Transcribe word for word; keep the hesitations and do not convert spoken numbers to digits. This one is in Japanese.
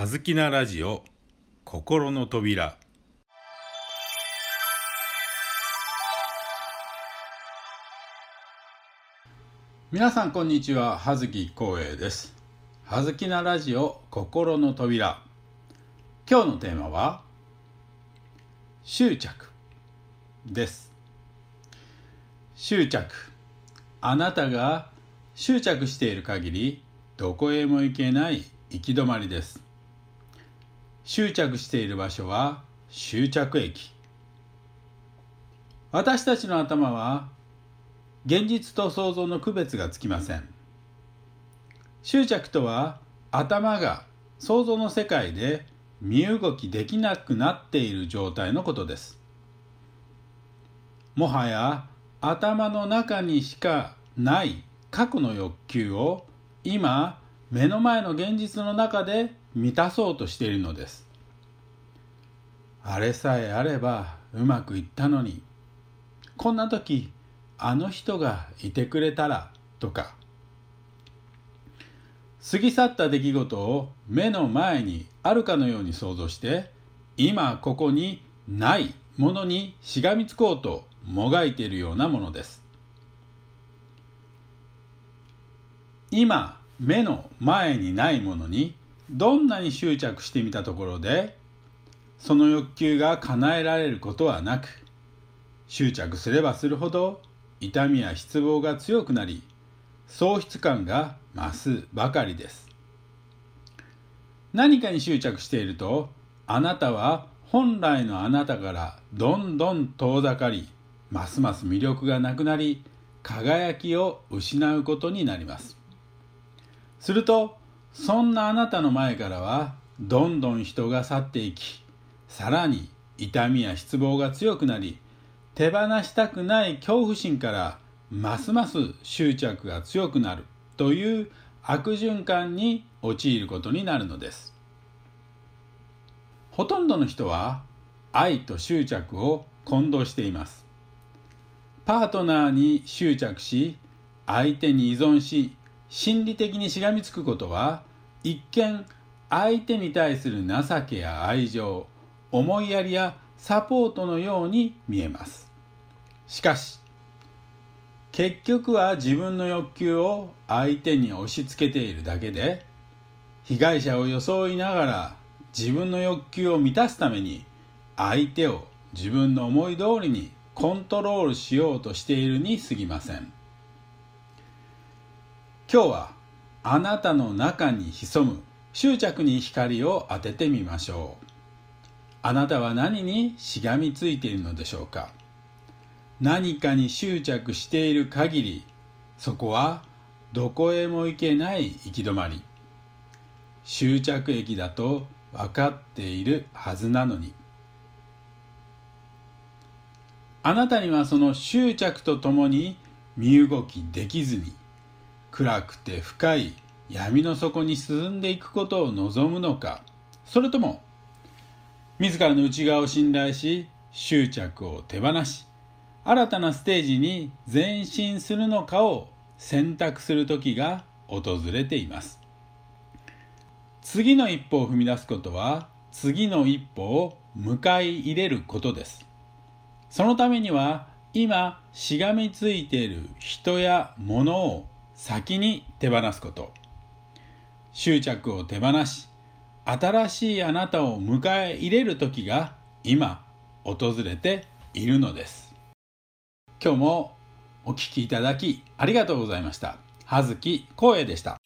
はずきなラジオ心の扉。皆さんこんにちは、はずき光栄です。はずきなラジオ心の扉、今日のテーマは執着です。執着、あなたが執着している限りどこへも行けない行き止まりです。執着している場所は終着駅。私たちの頭は現実と想像の区別がつきません。執着とは頭が想像の世界で身動きできなくなっている状態のことです。もはや頭の中にしかない過去の欲求を今目の前の現実の中で満たそうとしているのです。あれさえあればうまくいったのに、こんな時あの人がいてくれたらとか、過ぎ去った出来事を目の前にあるかのように想像して、今ここにないものにしがみつこうともがいているようなものです。今目の前にないものにどんなに執着してみたところで、その欲求が叶えられることはなく、執着すればするほど痛みや失望が強くなり、喪失感が増すばかりです。何かに執着していると、あなたは本来のあなたからどんどん遠ざかり、ますます魅力がなくなり、輝きを失うことになります。するとそんなあなたの前からはどんどん人が去っていき、さらに痛みや失望が強くなり、手放したくない恐怖心からますます執着が強くなるという悪循環に陥ることになるのです。ほとんどの人は愛と執着を混同しています。パートナーに執着し、相手に依存し、心理的にしがみつくことは、一見相手に対する情けや愛情、思いやりやサポートのように見えます。しかし結局は自分の欲求を相手に押し付けているだけで、被害者を装いながら自分の欲求を満たすために相手を自分の思い通りにコントロールしようとしているに過ぎません。今日はあなたの中に潜む執着に光を当ててみましょう。あなたは何にしがみついているのでしょうか。何かに執着している限り、そこはどこへも行けない行き止まり。終着駅だと分かっているはずなのに。あなたにはその執着とともに身動きできずに、暗くて深い闇の底に進んでいくことを望むのか、それとも自らの内側を信頼し、執着を手放し、新たなステージに前進するのかを選択する時が訪れています。次の一歩を踏み出すことは、次の一歩を迎え入れることです。そのためには、今しがみついている人や物を先に手放すこと、執着を手放し、新しいあなたを迎え入れる時が今訪れているのです。今日もお聞きいただきありがとうございました。葉月光栄でした。